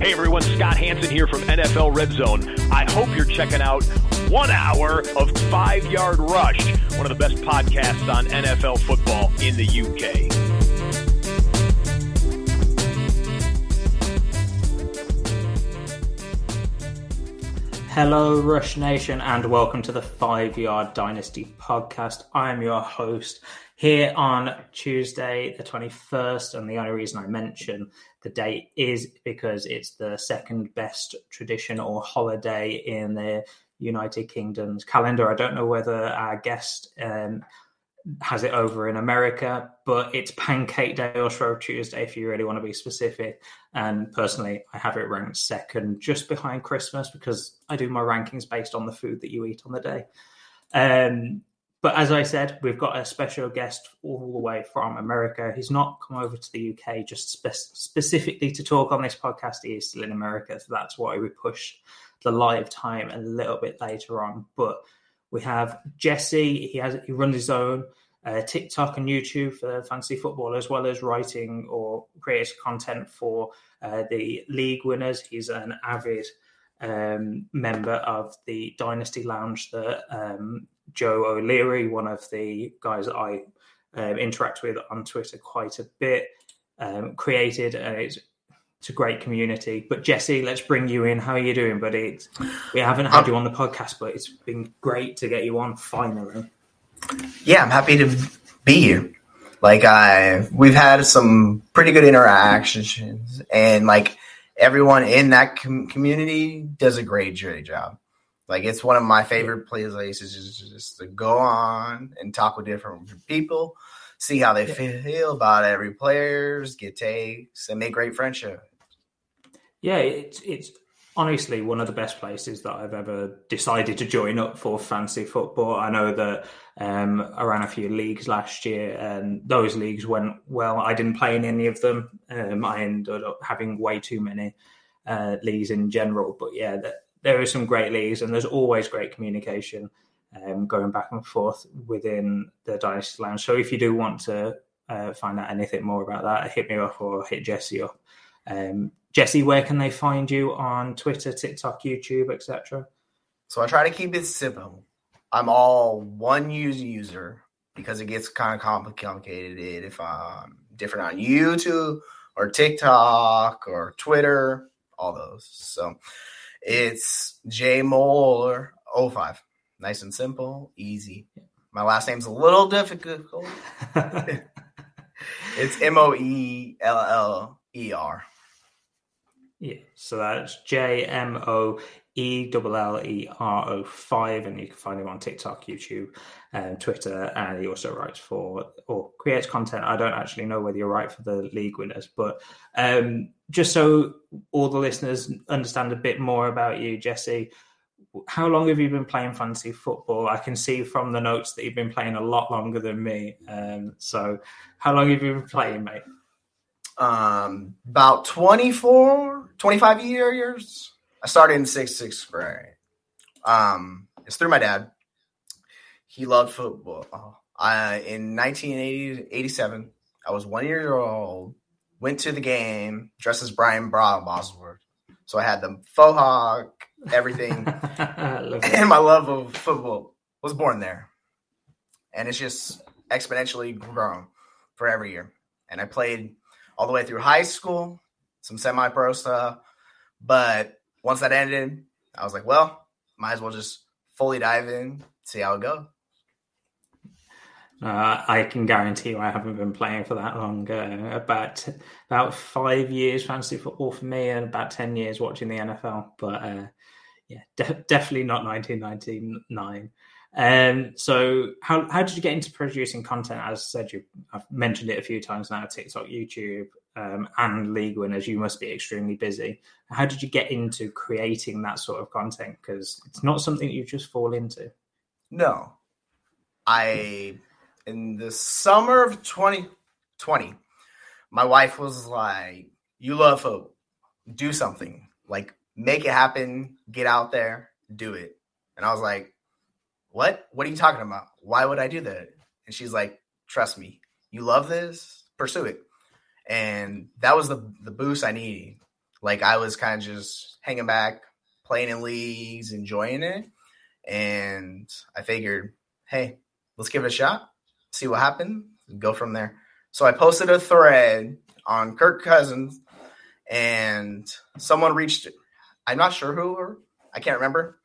Hey everyone, Scott Hansen here from NFL Red Zone. I hope you're checking out 1 hour of 5 Yard Rush, one of the best podcasts on NFL football in the UK. Hello Rush Nation and welcome to the 5 Yard Dynasty podcast. I'm your host here on Tuesday the 21st, and the only reason I mention the date is because it's the second best tradition or holiday in the United Kingdom's calendar. I don't know whether our guest has it over in America, but it's Pancake Day or Shrove Tuesday if you really want to be specific. And personally, I have it ranked second just behind Christmas because I do my rankings based on the food that you eat on the day. But as I said, we've got a special guest all the way from America. He's not come over to the UK just specifically to talk on this podcast. He is still in America, so that's why we push the live time a little bit later on. But we have Jesse. He runs his own TikTok and YouTube for fantasy football, as well as writing or creating content for the league winners. He's an avid member of the Dynasty Lounge that Joe O'Leary, one of the guys that I interact with on Twitter quite a bit, created, and it's a great community. But Jesse, let's bring you in. How are you doing, buddy? We haven't had you on the podcast, but it's been great to get you on finally. Yeah, I'm happy to be here. Like we've had some pretty good interactions, and like everyone in that community does a great job. Like, it's one of my favorite places is just to go on and talk with different people, see how they feel about every players, get takes, and make great friendships. Yeah, it's honestly one of the best places that I've ever decided to join up for fantasy football. I know that I ran a few leagues last year, and those leagues went well. I didn't play in any of them. I ended up having way too many leagues in general. But yeah, there are some great leagues, and there's always great communication going back and forth within the Dynasty Lounge. So if you do want to find out anything more about that, hit me up or hit Jesse up. Jesse, where can they find you on Twitter, TikTok, YouTube, etc.? So I try to keep it simple. I'm all one user because it gets kind of complicated if I'm different on YouTube or TikTok or Twitter, all those. So it's JMoore05. Nice and simple, easy. My last name's a little difficult. It's M-O-E-L-L-E-R. Yeah, so that's J-M-O ELLERO5, and you can find him on TikTok, YouTube, Twitter, and he also writes for or creates content. I don't actually know whether you're right for the league winners, but just so all the listeners understand a bit more about you, Jesse, how long have you been playing fantasy football? I can see from the notes that you've been playing a lot longer than me. So how long have you been playing, mate? About 24, 25 years. I started in sixth grade. It's through my dad. He loved football. In 1987, I was 1 year old, went to the game, dressed as Brian Bosworth. So I had the faux hawk, everything. And my love of football was born there. And it's just exponentially grown for every year. And I played all the way through high school, some semi-pro stuff. But once that ended, I was like, well, might as well just fully dive in, see how it goes. I can guarantee you I haven't been playing for that long. About 5 years fantasy football for me and about 10 years watching the NFL. But definitely not 1999. So how did you get into producing content? As I said, I've mentioned it a few times now, TikTok, YouTube, and league winners. You must be extremely busy. How did you get into creating that sort of content? Because it's not something you just fall into. No. In the summer of 2020, my wife was like, you love football. Do something. Like, make it happen. Get out there. Do it. And I was like, what? What are you talking about? Why would I do that? And she's like, trust me, you love this, pursue it. And that was the boost I needed. Like, I was kind of just hanging back, playing in leagues, enjoying it. And I figured, hey, let's give it a shot, see what happens, and go from there. So I posted a thread on Kirk Cousins, and someone reached it. I'm not sure who, or I can't remember,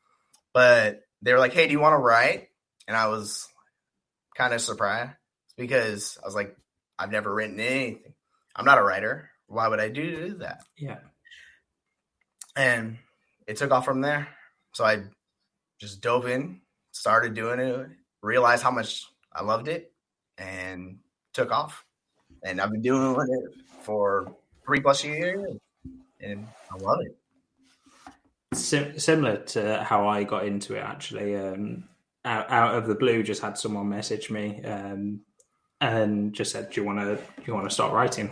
but they were like, hey, do you want to write? And I was kind of surprised because I was like, I've never written anything. I'm not a writer. Why would I do that? Yeah. And it took off from there. So I just dove in, started doing it, realized how much I loved it, and took off. And I've been doing it for 3+ years, and I love it. Similar to how I got into it, actually. Out of the blue, just had someone message me and just said, "Do you want to start writing?"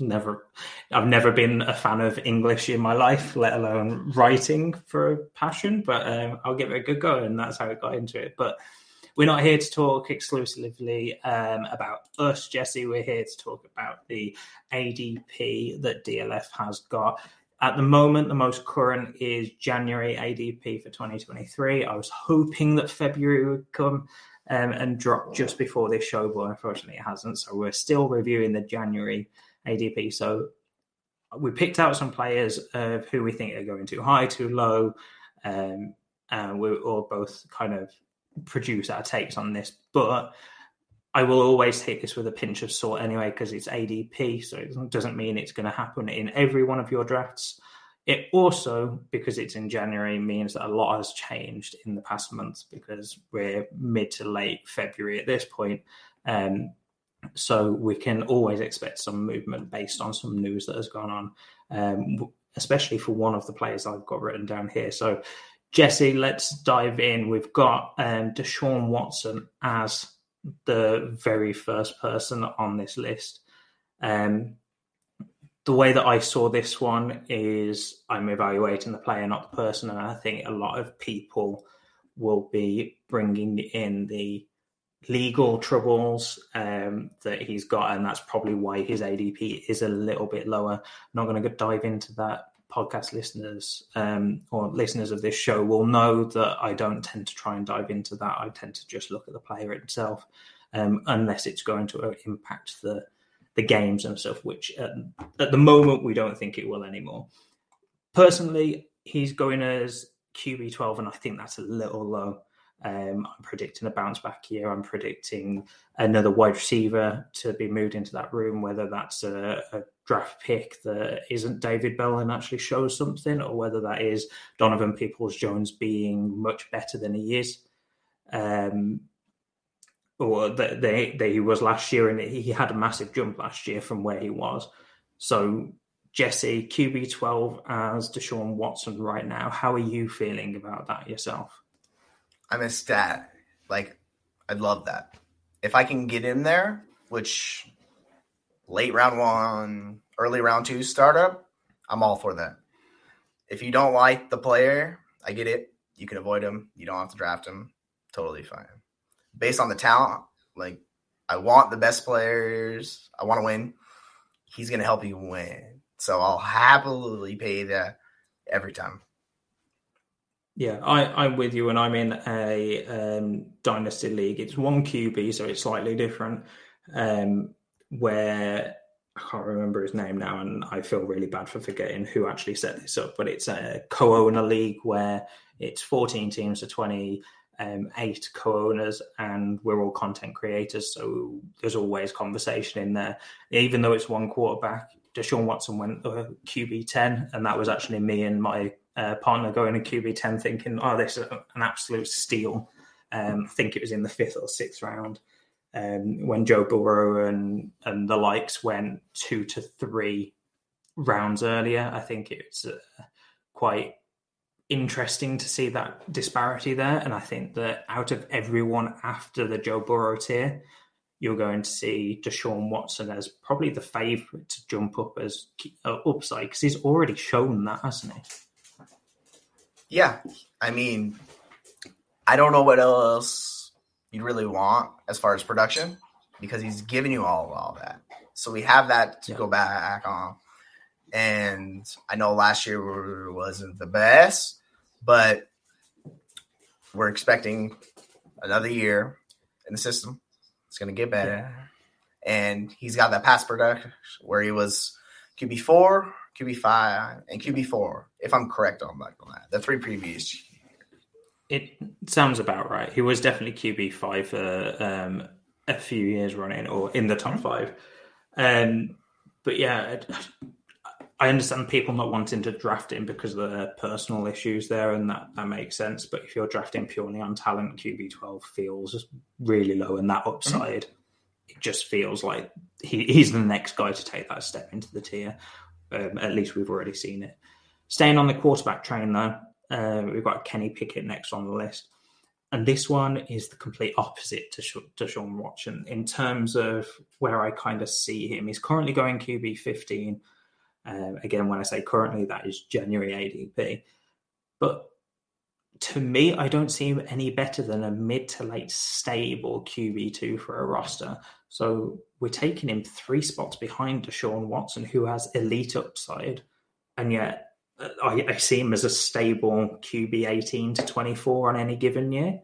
I've never been a fan of English in my life, let alone writing for a passion. But I'll give it a good go, and that's how I got into it. But we're not here to talk exclusively about us, Jesse. We're here to talk about the ADP that DLF has got. At the moment, the most current is January ADP for 2023. I was hoping that February would come and drop just before this show, but unfortunately it hasn't. So we're still reviewing the January ADP. So we picked out some players of who we think are going too high, too low. And we're all both kind of produce our takes on this. But I will always take this with a pinch of salt anyway, because it's ADP, so it doesn't mean it's going to happen in every one of your drafts. It also, because it's in January, means that a lot has changed in the past months because we're mid to late February at this point. So we can always expect some movement based on some news that has gone on, especially for one of the players I've got written down here. So, Jesse, let's dive in. We've got Deshaun Watson as the very first person on this list. The way that I saw this one is I'm evaluating the player, not the person. And I think a lot of people will be bringing in the legal troubles that he's got. And that's probably why his ADP is a little bit lower. I'm not going to dive into that. Podcast listeners or listeners of this show will know that I don't tend to try and dive into that. I tend to just look at the player itself, unless it's going to impact the games and stuff, which at the moment we don't think it will anymore. Personally, he's going as QB 12, and I think that's a little low. I'm predicting a bounce back year. I'm predicting another wide receiver to be moved into that room, whether that's a draft pick that isn't David Bell and actually shows something, or whether that is Donovan Peoples-Jones being much better than he is, or that he was last year, and he had a massive jump last year from where he was. So Jesse, QB 12 as Deshaun Watson right now. How are you feeling about that yourself? I'm ecstatic. Like, I'd love that. If I can get in there, which late round one, early round two startup, I'm all for that. If you don't like the player, I get it. You can avoid him. You don't have to draft him. Totally fine. Based on the talent, like, I want the best players. I want to win. He's going to help you win. So I'll happily pay that every time. Yeah, I'm with you, and I'm in a dynasty league. It's one QB, so it's slightly different, where I can't remember his name now, and I feel really bad for forgetting who actually set this up, but it's a co-owner league where it's 14 teams to 28 co-owners, and we're all content creators, so there's always conversation in there. Even though it's one quarterback, Deshaun Watson went QB 10, and that was actually me and my partner going in QB 10 thinking, oh, this is an absolute steal. I think it was in the 5th or 6th round when Joe Burrow and the likes went 2 to 3 rounds earlier. I think it's quite interesting to see that disparity there. And I think that out of everyone after the Joe Burrow tier, you're going to see Deshaun Watson as probably the favourite to jump up as upside, because he's already shown that, hasn't he? Yeah, I mean, I don't know what else you'd really want as far as production, because he's given you all that. So we have that to go back on. And I know last year wasn't the best, but we're expecting another year in the system. It's going to get better. Yeah. And he's got that pass production where he was QB4, QB5 and QB4, if I'm correct on that. The three previous. It sounds about right. He was definitely QB5 for a few years running, or in the top 5. But yeah, I understand people not wanting to draft him because of the personal issues there, and that makes sense. But if you're drafting purely on talent, QB12 feels really low, and that upside, it just feels like he's the next guy to take that step into the tier. At least we've already seen it. Staying on the quarterback train, though, we've got Kenny Pickett next on the list. And this one is the complete opposite to Deshaun Watson in terms of where I kind of see him. He's currently going QB 15. Again, when I say currently, that is January ADP. But to me, I don't see him any better than a mid to late stable QB2 for a roster. So we're taking him 3 spots behind Deshaun Watson, who has elite upside. And yet I see him as a stable QB 18 to 24 on any given year.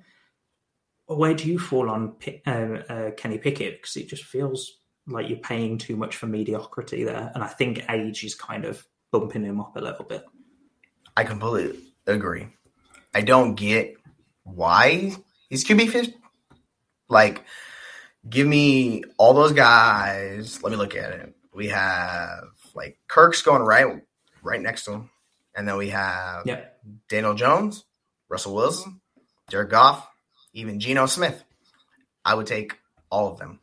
Where do you fall on Kenny Pickett? Because it just feels like you're paying too much for mediocrity there. And I think age is kind of bumping him up a little bit. I completely agree. I don't get why he's QB 15. Like, give me all those guys. Let me look at it. We have, like, Kirk's going right next to him. And then we have Daniel Jones, Russell Wilson, Jared Goff, even Geno Smith. I would take all of them.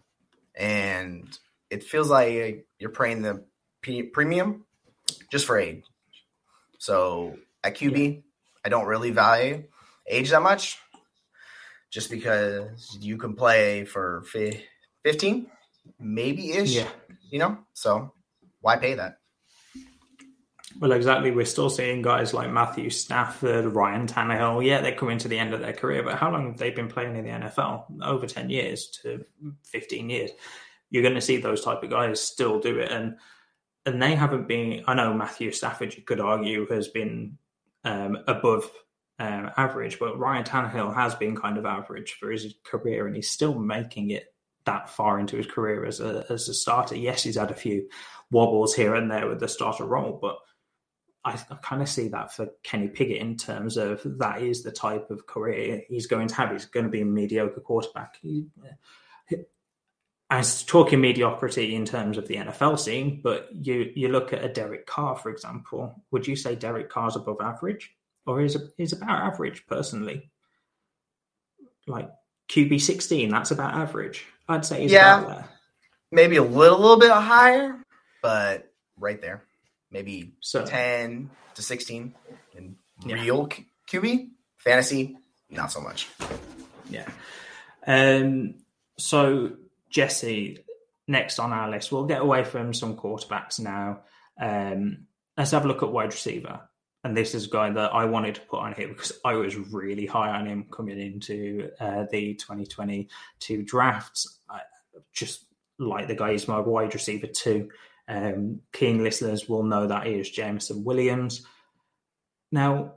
And it feels like you're paying the premium just for age. So at QB, I don't really value age that much, just because you can play for 15, maybe-ish, you know? So why pay that? Well, exactly. We're still seeing guys like Matthew Stafford, Ryan Tannehill. Yeah, they're coming to the end of their career, but how long have they been playing in the NFL? Over 10 years to 15 years. You're going to see those type of guys still do it. And they haven't been – I know Matthew Stafford, you could argue, has been above – average, but Ryan Tannehill has been kind of average for his career, and he's still making it that far into his career as a starter. Yes, he's had a few wobbles here and there with the starter role, but I kind of see that for Kenny Pickett in terms of that is the type of career he's going to have. He's going to be a mediocre quarterback. I was talking mediocrity in terms of the NFL scene, but you look at a Derek Carr, for example. Would you say Derek Carr's above average, or is about average personally? Like QB 16, that's about average. I'd say he's about there. Maybe a little bit higher, but right there. Maybe 10 to 16 in real QB. Fantasy, not so much. Yeah. So Jesse, next on our list. We'll get away from some quarterbacks now. Let's have a look at wide receiver. And this is a guy that I wanted to put on here because I was really high on him coming into the 2022 drafts. I just like the guy. He's my wide receiver too. Keen listeners will know that he is Jameson Williams. Now,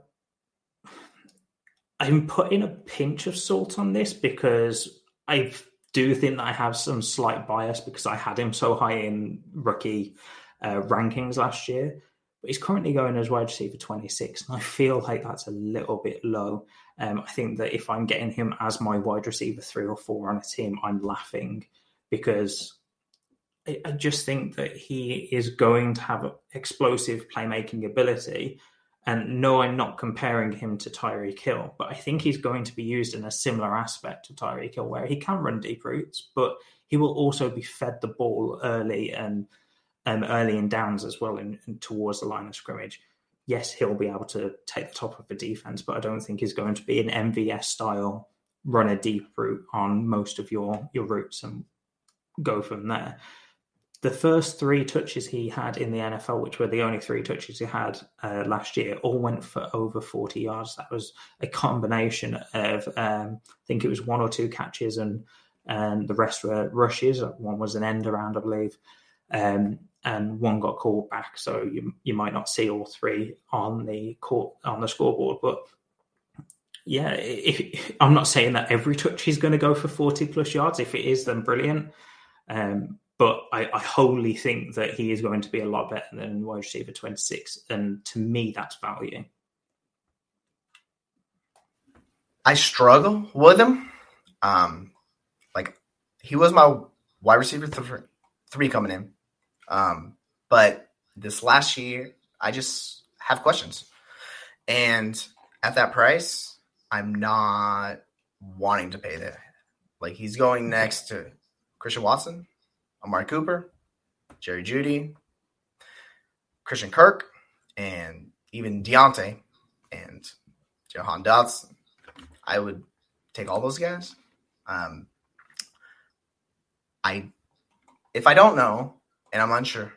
I'm putting a pinch of salt on this because I do think that I have some slight bias because I had him so high in rookie rankings last year. But he's currently going as wide receiver 26, and I feel like that's a little bit low. I think that if I'm getting him as my wide receiver 3 or 4 on a team, I'm laughing because I just think that he is going to have explosive playmaking ability. And no, I'm not comparing him to Tyreek Hill, but I think he's going to be used in a similar aspect to Tyreek Hill where he can run deep routes, but he will also be fed the ball early and early in downs as well and towards the line of scrimmage. Yes, he'll be able to take the top of the defense, but I don't think he's going to be an MVS style run a deep route on most of your routes and go from there. The first 3 touches he had in the NFL, which were the only 3 touches he had last year, all went for over 40 yards. That was a combination of, I think it was 1 or 2 catches and the rest were rushes. One was an end around, I believe, and one got called back. So you might not see all 3 on the court, on the scoreboard. But yeah, I'm not saying that every touch is going to go for 40 plus yards. If it is, then brilliant. But I wholly think that he is going to be a lot better than wide receiver 26. And to me, that's value. I struggle with him. He was my wide receiver 3 coming in. But this last year, I just have questions. And at that price, I'm not wanting to pay that. Like, he's going next to Christian Watson, Amari Cooper, Jerry Jeudy, Christian Kirk, and even Deontay and Jahan Dotson. I would take all those guys. If I don't know and I'm unsure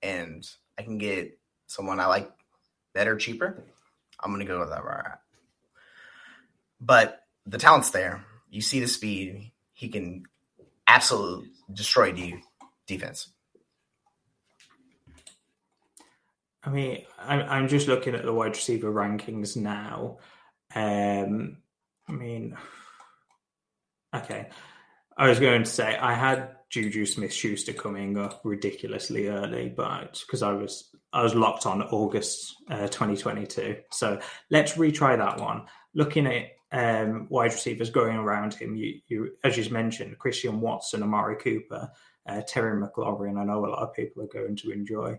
and I can get someone I like better, cheaper, I'm going to go with that route. But the talent's there. You see the speed. He can absolutely destroy defense. I mean, I'm just looking at the wide receiver rankings now. Okay. I was going to say I had Juju Smith-Schuster coming up ridiculously early, but because I was locked on August 2022. So let's retry that one. Looking at wide receivers going around him, you as you mentioned, Christian Watson, Amari Cooper, Terry McLaurin, I know a lot of people are going to enjoy,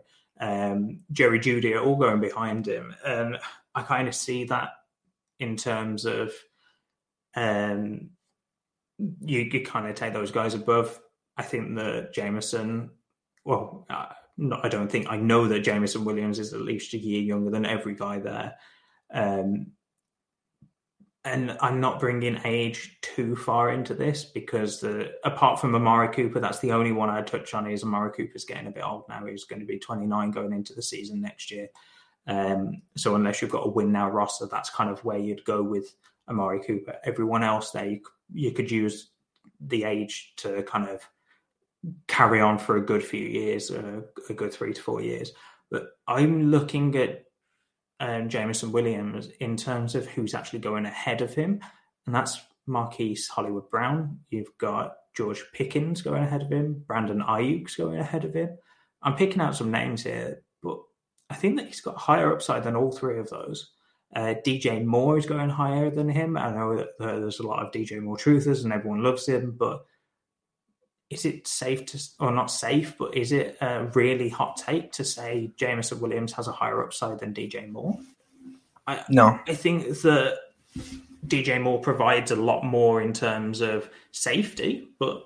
Jerry Jeudy are all going behind him. I kind of see that in terms of you kind of take those guys above. I think that Jameson, I know that Jameson Williams is at least a year younger than every guy there. And I'm not bringing age too far into this because apart from Amari Cooper, that's the only one I touch on is Amari Cooper's getting a bit old now. He's going to be 29 going into the season next year. So unless you've got a win now roster, that's kind of where you'd go with Amari Cooper. Everyone else there, you could use the age to kind of carry on for a good few years, a good 3 to 4 years. But I'm looking at Jameson Williams in terms of who's actually going ahead of him, and that's Marquise Hollywood Brown. You've got George Pickens going ahead of him, Brandon Ayuk's going ahead of him. I'm picking out some names here, but I think that he's got higher upside than all three of those. DJ Moore is going higher than him. I know that there's a lot of DJ Moore truthers and everyone loves him, but is it safe to, or not safe, but is it a really hot take to say Jameson Williams has a higher upside than DJ Moore? No. I think that DJ Moore provides a lot more in terms of safety, but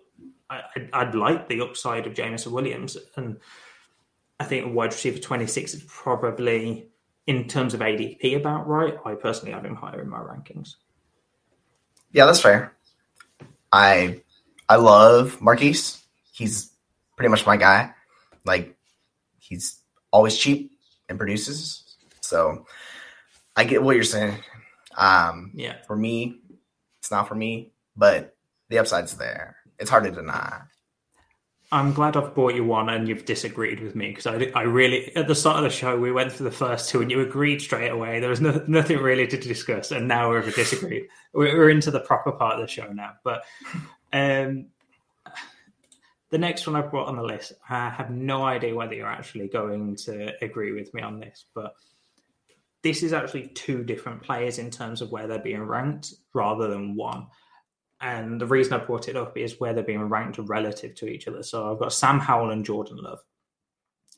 I'd like the upside of Jameson Williams. And I think a wide receiver 26 is probably, in terms of ADP, about right. I personally have him higher in my rankings. Yeah, that's fair. I love Marquise. He's pretty much my guy. Like, he's always cheap and produces. So I get what you're saying. Yeah. For me, it's not for me, but the upside's there. It's hard to deny. I'm glad I've brought you on and you've disagreed with me, because I really, at the start of the show, we went through the first two and you agreed straight away. There was nothing really to discuss, and now we've disagreed. We're into the proper part of the show now. But the next one I've brought on the list, I have no idea whether you're actually going to agree with me on this, but this is actually two different players in terms of where they're being ranked rather than one. And the reason I brought it up is where they're being ranked relative to each other. So I've got Sam Howell and Jordan Love.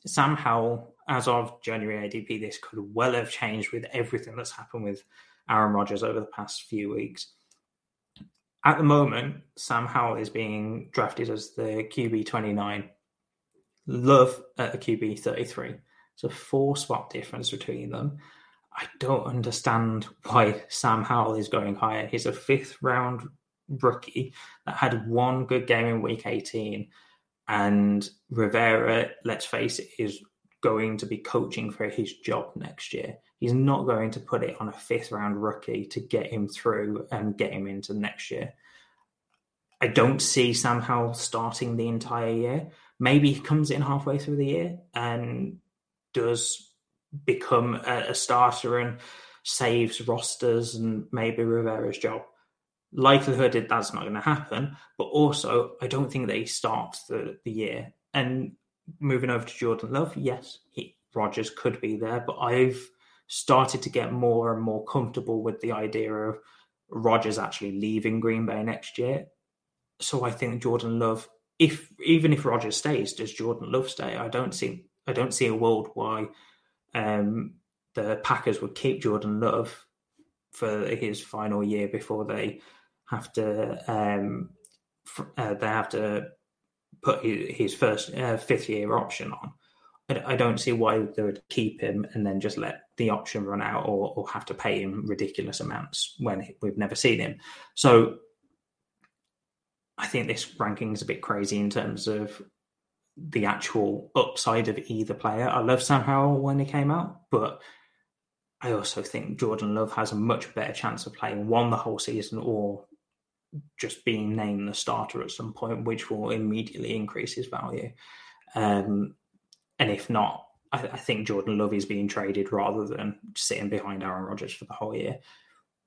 Sam Howell, as of January ADP, this could well have changed with everything that's happened with Aaron Rodgers over the past few weeks. At the moment, Sam Howell is being drafted as the QB 29, Love at the QB 33. It's a 4-spot difference between them. I don't understand why Sam Howell is going higher. He's a 5th-round rookie that had one good game in week 18, and Rivera, let's face it, is going to be coaching for his job next year. He's not going to put it on a 5th-round rookie to get him through and get him into next year. I don't see Sam Howell starting the entire year. Maybe he comes in halfway through the year and does become a starter and saves rosters and maybe Rivera's job. Likelihood that's not going to happen, but also I don't think that he starts the year. And moving over to Jordan Love, yes, Rodgers could be there, but I've started to get more and more comfortable with the idea of Rodgers actually leaving Green Bay next year. So I think Jordan Love, even if Rodgers stays, does Jordan Love stay? I don't see a world why the Packers would keep Jordan Love for his final year before they have to put his first 5th-year option on. I don't see why they would keep him and then just let the option run out or have to pay him ridiculous amounts when we've never seen him. So I think this ranking is a bit crazy in terms of the actual upside of either player. I love Sam Howell when he came out, but I also think Jordan Love has a much better chance of playing one the whole season or just being named the starter at some point, which will immediately increase his value. And if not, I think Jordan Love is being traded rather than sitting behind Aaron Rodgers for the whole year.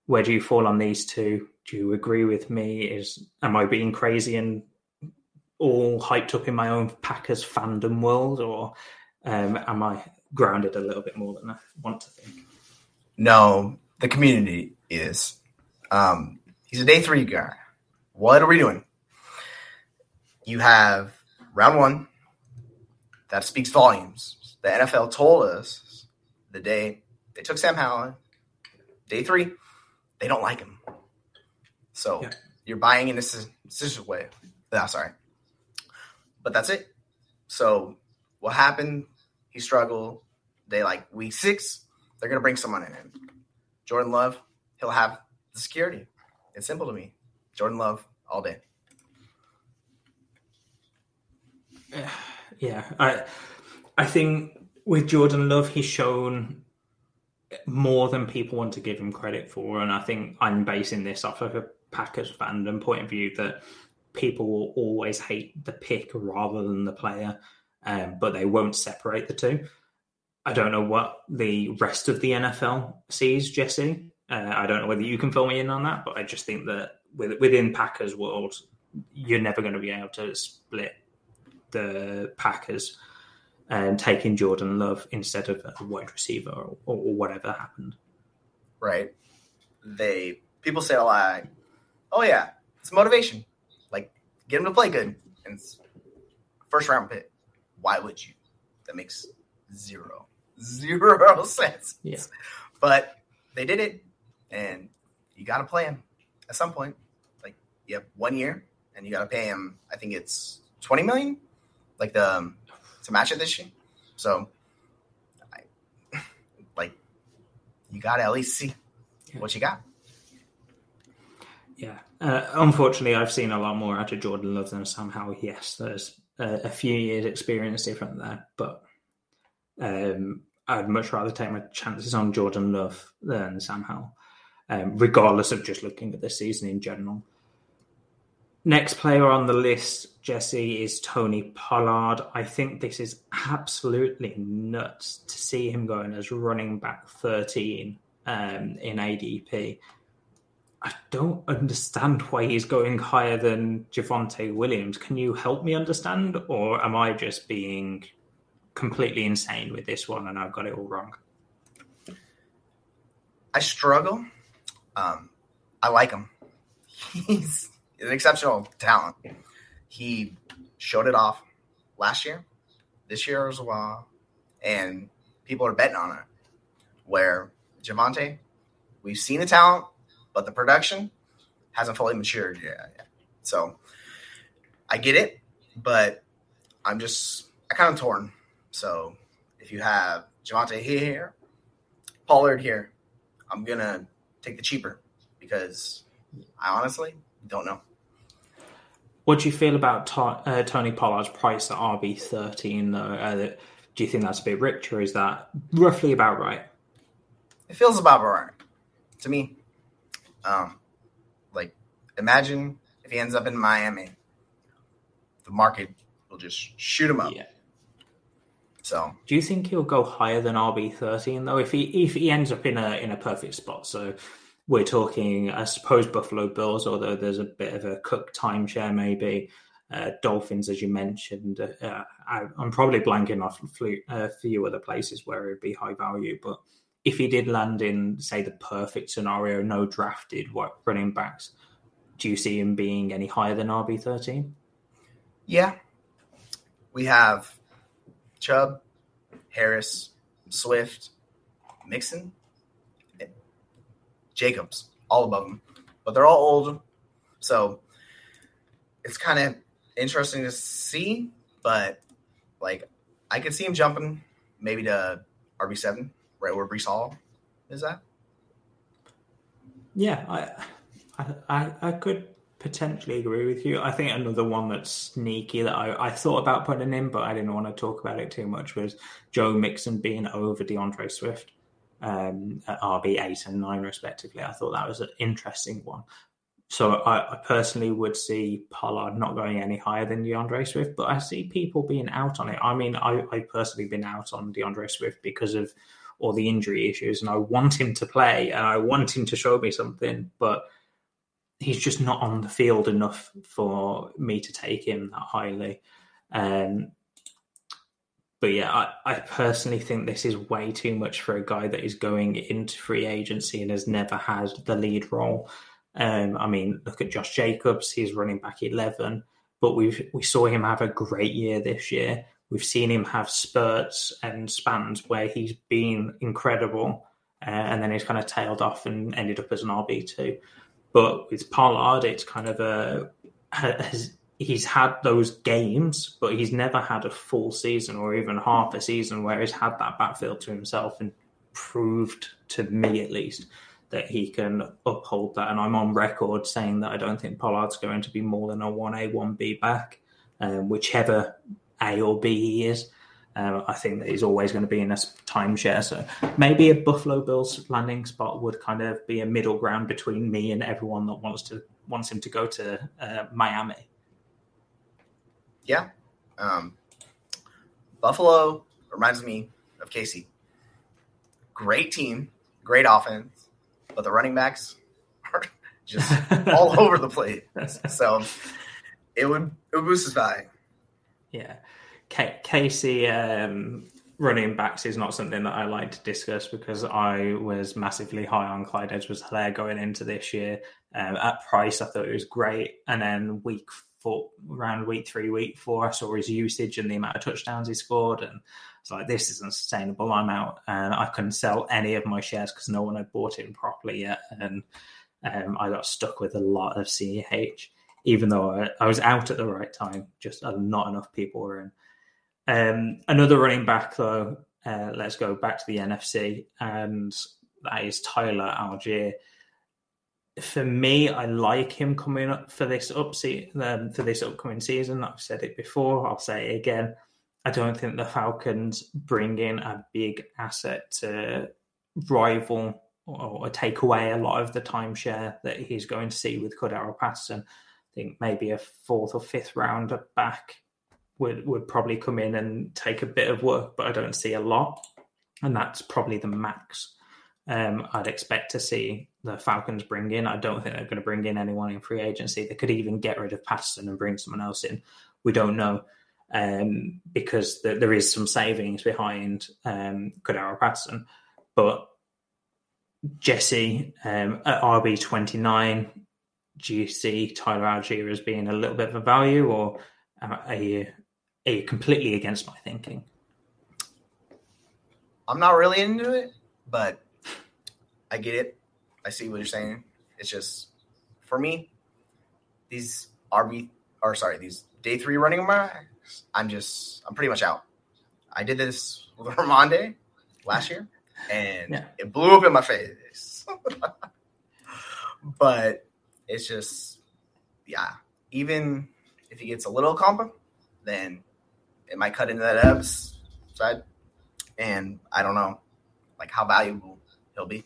Where do you fall on these two? Do you agree with me? Am I being crazy and all hyped up in my own Packers fandom world, or am I grounded a little bit more than I want to think? No, the community is. He's a day 3 guy. What are we doing? You have round 1. That speaks volumes. The NFL told us the day they took Sam Howell, day 3, they don't like him. So yeah. You're buying in this way. Oh, sorry. But that's it. So what happened? He struggled. They like week 6. They're going to bring someone in. Jordan Love, he'll have the security. It's simple to me. Jordan Love all day. Yeah. I think with Jordan Love, he's shown more than people want to give him credit for. And I think I'm basing this off of a Packers fandom point of view that people will always hate the pick rather than the player, but they won't separate the two. I don't know what the rest of the NFL sees, Jesse. I don't know whether you can fill me in on that, but I just think that within Packers world, you're never going to be able to split the Packers and taking Jordan Love instead of a wide receiver or whatever happened. Right. People say a lot, oh yeah, it's motivation. Like, get him to play good. And it's first round pick. Why would you? That makes zero sense. Yeah. But they did it, and you got to play him at some point. Like, you have 1 year, and you got to pay him, I think it's $20 million, like to match it this year. So, you got to at least see what you got. Yeah. Unfortunately, I've seen a lot more out of Jordan Love than Sam Howell. Yes, there's a few years' experience different there, but I'd much rather take my chances on Jordan Love than Sam Howell, regardless of just looking at the season in general. Next player on the list, Jesse, is Tony Pollard. I think this is absolutely nuts to see him going as running back 13 in ADP. I don't understand why he's going higher than Javonte Williams. Can you help me understand, or am I just being completely insane with this one and I've got it all wrong? I struggle. I like him. He's an exceptional talent. He showed it off last year, this year as well, and people are betting on it. Where Javonte, we've seen the talent, but the production hasn't fully matured yet. So I get it, but I'm just kind of torn. So if you have Javonte here, Pollard here, I'm going to take the cheaper because I honestly don't know. What do you feel about Tony Pollard's price at RB13, though? Do you think that's a bit rich, or is that roughly about right? It feels about right to me. Imagine if he ends up in Miami, the market will just shoot him up. Yeah. So, do you think he'll go higher than RB13 though? If he ends up in a perfect spot, so we're talking, I suppose, Buffalo Bills, although there's a bit of a Cook timeshare maybe. Dolphins, as you mentioned. I'm probably blanking off a few other places where it'd be high value, but. If he did land in, say, the perfect scenario, no drafted running backs, do you see him being any higher than RB13? Yeah. We have Chubb, Harris, Swift, Mixon, Jacobs, all above him. But they're all old, so it's kind of interesting to see. But, I could see him jumping maybe to RB7. Right where Breece Hall is at? Yeah, I could potentially agree with you. I think another one that's sneaky that I thought about putting in, but I didn't want to talk about it too much, was Joe Mixon being over DeAndre Swift at RB8 and 9 respectively. I thought that was an interesting one. So I personally would see Pollard not going any higher than DeAndre Swift, but I see people being out on it. I mean, I've personally been out on DeAndre Swift because of all the injury issues, and I want him to play and I want him to show me something, but he's just not on the field enough for me to take him that highly. But yeah, I personally think this is way too much for a guy that is going into free agency and has never had the lead role. Look at Josh Jacobs. He's running back 11, but we saw him have a great year this year. We've seen him have spurts and spans where he's been incredible, and then he's kind of tailed off and ended up as an RB2. But with Pollard, it's kind of he's had those games, but he's never had a full season or even half a season where he's had that backfield to himself and proved, to me at least, that he can uphold that. And I'm on record saying that I don't think Pollard's going to be more than a 1A, 1B back, whichever A or B he is. I think that he's always going to be in a timeshare. So maybe a Buffalo Bills landing spot would kind of be a middle ground between me and everyone that wants him to go to Miami. Yeah. Buffalo reminds me of KC. Great team, great offense, but the running backs are just all over the place. So it would boost his value. Yeah, Casey running backs is not something that I like to discuss because I was massively high on Clyde Edwards-Helaire going into this year. At price, I thought it was great. And then week four, I saw his usage and the amount of touchdowns he scored. And it's like, this isn't sustainable. I'm out. And I couldn't sell any of my shares because no one had bought in properly yet. And I got stuck with a lot of CEH, even though I was out at the right time. Just not enough people were in. Another running back, though, let's go back to the NFC, and that is Tyler Allgeier. For me, I like him coming up for this upcoming season. I've said it before, I'll say it again. I don't think the Falcons bring in a big asset to rival or take away a lot of the timeshare that he's going to see with Cordarrelle Patterson. I think maybe a fourth or fifth rounder back would probably come in and take a bit of work, but I don't see a lot. And that's probably the max I'd expect to see the Falcons bring in. I don't think they're going to bring in anyone in free agency. They could even get rid of Patterson and bring someone else in. We don't know because there is some savings behind Cordarrelle Patterson. But Jesse at RB29, do you see Tyler Allgeier as being a little bit of a value, or are you completely against my thinking? I'm not really into it, but I get it. I see what you're saying. It's just, for me, these day three running backs, I'm pretty much out. I did this with Armande last year, and it blew up in my face. But it's just, even if he gets a little combo, then it might cut into that Evs side. And I don't know, how valuable he'll be.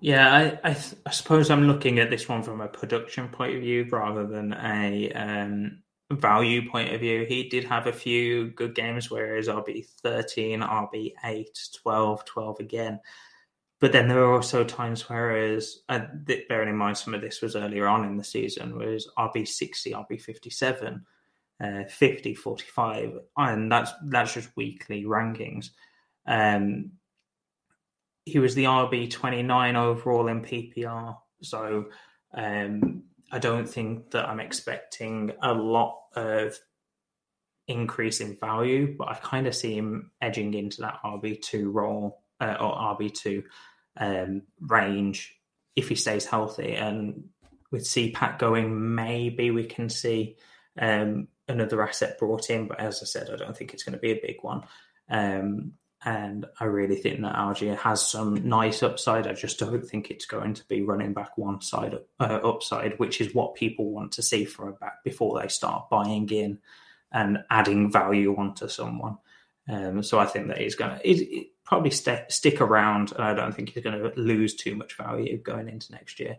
Yeah, I suppose I'm looking at this one from a production point of view rather than a value point of view. He did have a few good games, whereas RB13, RB8, 12 again. But then there were also times whereas, bearing in mind some of this was earlier on in the season, was RB60, RB57, 50, 45, and that's just weekly rankings. He was the RB29 overall in PPR, so I don't think that I'm expecting a lot of increase in value, but I kind of see him edging into that RB2 role or RB2. Range if he stays healthy, and with CPAC going, maybe we can see another asset brought in, but as I said, I don't think it's going to be a big one, and I really think that Allgeier has some nice upside. I just don't think it's going to be running back one side upside, which is what people want to see for a back before they start buying in and adding value onto someone. So I think that he's going to probably stick around, and I don't think he's going to lose too much value going into next year.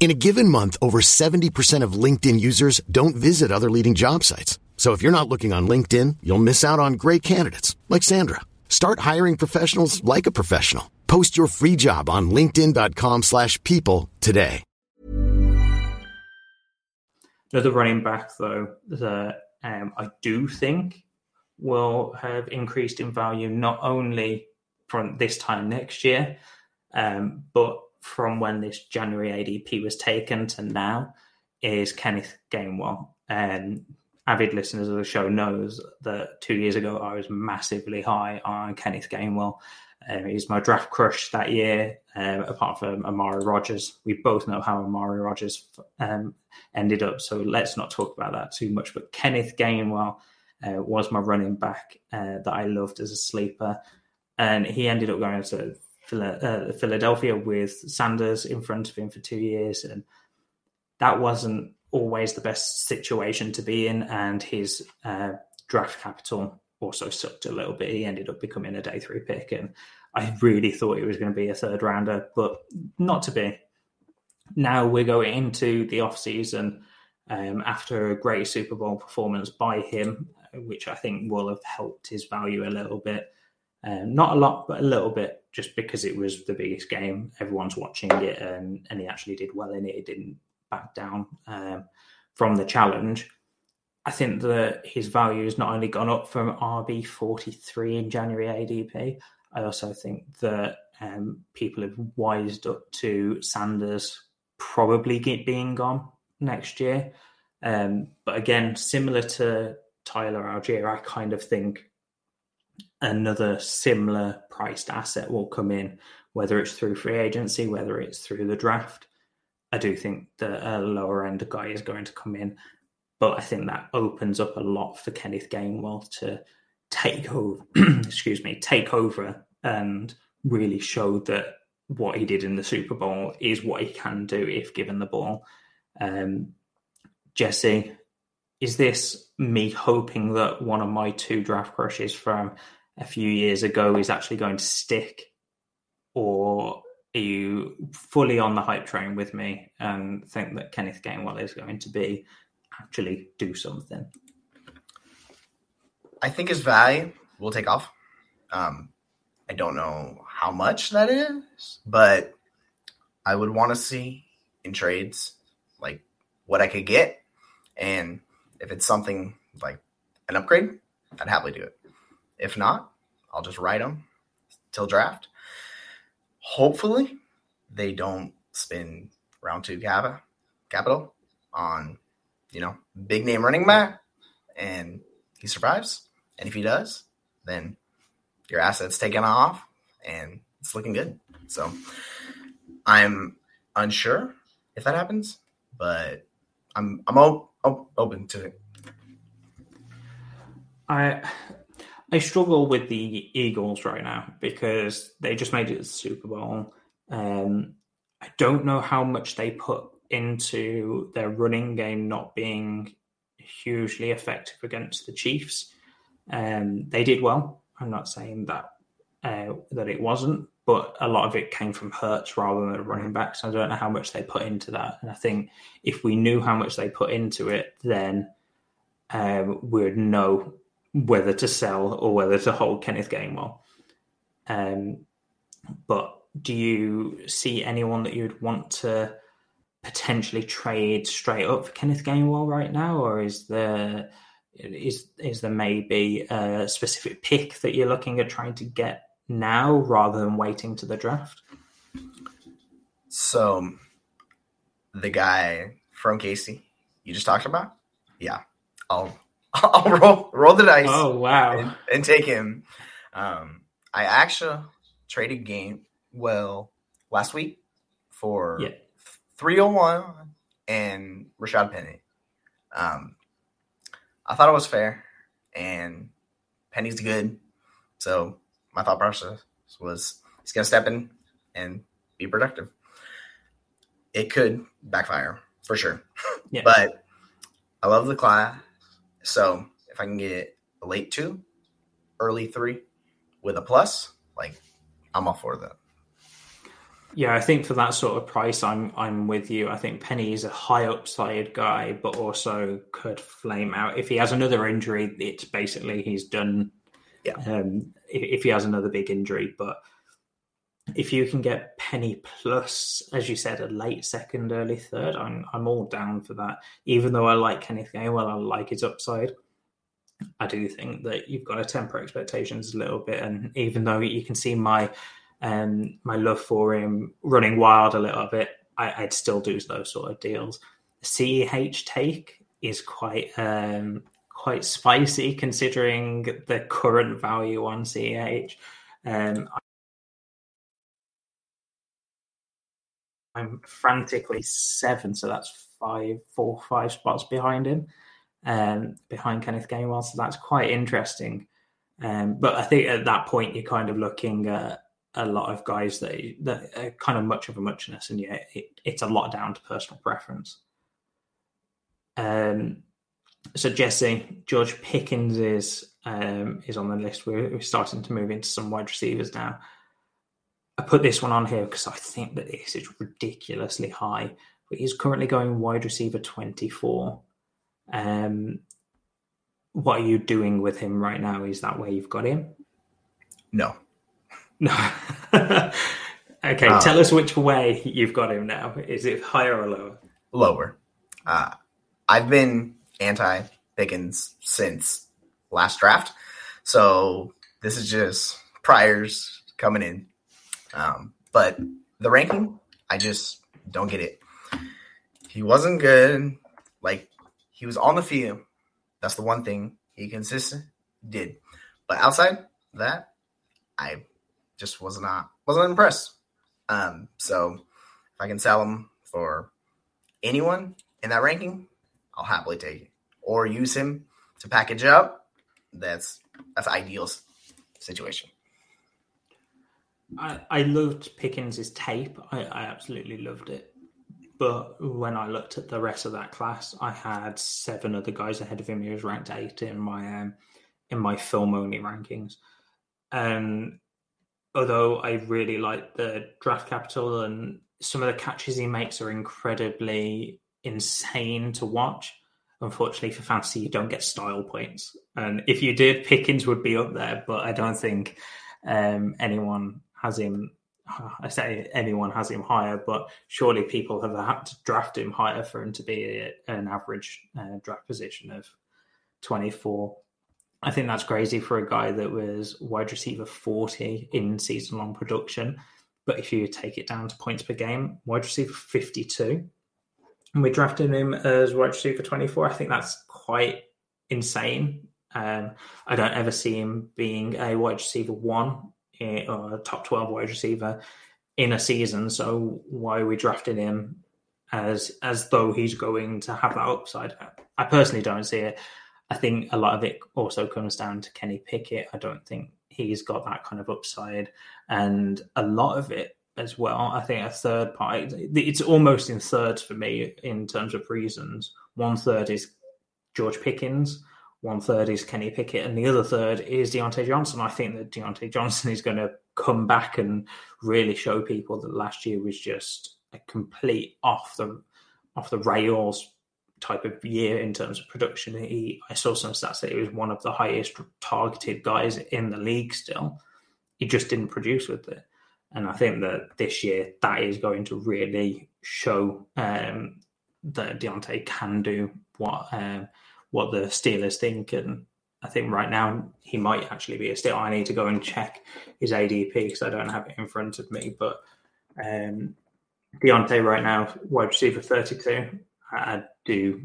In a given month, over 70% of LinkedIn users don't visit other leading job sites. So if you're not looking on LinkedIn, you'll miss out on great candidates like Sandra. Start hiring professionals like a professional. Post your free job on linkedin.com/people today. Another running back, though, that I do think will have increased in value not only from this time next year, but from when this January ADP was taken to now, is Kenneth Gainwell. Avid listeners of the show knows that 2 years ago I was massively high on Kenneth Gainwell. He's my draft crush that year, apart from Amari Rodgers. We both know how Amari Rodgers ended up, so let's not talk about that too much. But Kenneth Gainwell was my running back that I loved as a sleeper. And he ended up going to Philadelphia with Sanders in front of him for 2 years. And that wasn't always the best situation to be in. And his draft capital also sucked a little bit. He ended up becoming a day 3 pick, and I really thought it was going to be a 3rd rounder, but not to be. Now we're going into the offseason after a great Super Bowl performance by him, which I think will have helped his value a little bit. Not a lot, but a little bit, just because it was the biggest game. Everyone's watching it, and he actually did well in it. He didn't back down from the challenge. I think that his value has not only gone up from RB 43 in January ADP, I also think that people have wised up to Sanders probably being gone next year. But again, similar to Tyler Allgeier, I kind of think another similar priced asset will come in, whether it's through free agency, whether it's through the draft. I do think that a lower end guy is going to come in. But I think that opens up a lot for Kenneth Gainwell to take over and really show that what he did in the Super Bowl is what he can do if given the ball. Jesse, is this me hoping that one of my 2 draft crushes from a few years ago is actually going to stick? Or are you fully on the hype train with me and think that Kenneth Gainwell is going to be actually do something? I think his value will take off. I don't know how much that is, but I would want to see in trades like what I could get, and if it's something like an upgrade, I'd happily do it. If not, I'll just ride them till draft. Hopefully they don't spend round 2 capital on big name running back, and he survives. And if he does, then your asset's taken off and it's looking good. So I'm unsure if that happens, but I'm open to it. I struggle with the Eagles right now because they just made it to the Super Bowl. I don't know how much they put into their running game not being hugely effective against the Chiefs. They did well. I'm not saying that it wasn't, but a lot of it came from Hurts rather than the running backs. I don't know how much they put into that. And I think if we knew how much they put into it, then we would know whether to sell or whether to hold Kenneth Gainwell. But do you see anyone that you'd want to potentially trade straight up for Kenneth Gainwell right now, or is there maybe a specific pick that you're looking at trying to get now rather than waiting to the draft? So the guy from Casey you just talked about, yeah, I'll roll the dice. Oh wow! And take him. I actually traded Gainwell last week for 301 and Rashad Penny. I thought it was fair, and Penny's good. So my thought process was he's going to step in and be productive. It could backfire for sure. Yeah. But I love the class. So if I can get a late 2, early 3 with a plus, like I'm all for that. Yeah, I think for that sort of price, I'm with you. I think Penny is a high upside guy, but also could flame out. If he has another injury, it's basically he's done. Yeah. If he has another big injury, but if you can get Penny plus, as you said, a late 2nd, early 3rd, I'm all down for that. Even though I like Kenneth Gainwell, I like his upside. I do think that you've got to temper expectations a little bit, and even though you can see my love for him running wild a little bit, I'd still do those sort of deals. CEH take is quite spicy considering the current value on CEH. I'm frantically seven, so that's four or five spots behind him, behind Kenneth Gainwell. So that's quite interesting. But I think at that point you're kind of looking at a lot of guys that are kind of much of a muchness, and yeah, it's a lot down to personal preference. So Jesse, George Pickens is on the list. We're starting to move into some wide receivers now. I put this one on here because I think that this is ridiculously high, but he's currently going wide receiver 24. What are you doing with him right now? Is that where you've got him? No. Okay, tell us which way you've got him now. Is it higher or lower? Lower. I've been anti-Pickens since last draft, so this is just priors coming in. But the ranking, I just don't get it. He wasn't good. Like, he was on the field. That's the one thing he consistently did. But outside that, I just wasn't impressed. So if I can sell him for anyone in that ranking, I'll happily take it. Or use him to package up. That's ideal situation. I loved Pickens' tape. I absolutely loved it. But when I looked at the rest of that class, I had seven other guys ahead of him. He was ranked 8 in my film only rankings. Although I really like the draft capital, and some of the catches he makes are incredibly insane to watch. Unfortunately for fantasy, you don't get style points. And if you did, Pickens would be up there, but I don't think anyone has him. I say anyone has him higher, but surely people have had to draft him higher for him to be an average draft position of 24. I think that's crazy for a guy that was wide receiver 40 in season-long production. But if you take it down to points per game, wide receiver 52. And we drafted him as wide receiver 24. I think that's quite insane. I don't ever see him being a wide receiver 1 or a top 12 wide receiver in a season. So why are we drafting him as though he's going to have that upside? I personally don't see it. I think a lot of it also comes down to Kenny Pickett. I don't think he's got that kind of upside. And a lot of it as well, I think a third part, it's almost in thirds for me in terms of reasons. 1/3 is George Pickens, 1/3 is Kenny Pickett, and the other third is Deontay Johnson. I think that Deontay Johnson is going to come back and really show people that last year was just a complete off the rails type of year in terms of production. I saw some stats that he was one of the highest targeted guys in the league still. He just didn't produce with it. And I think that this year that is going to really show that Deontay can do what the Steelers think. And I think right now he might actually be a Steeler. I need to go and check his ADP because I don't have it in front of me. But Deontay right now, wide receiver 32, I do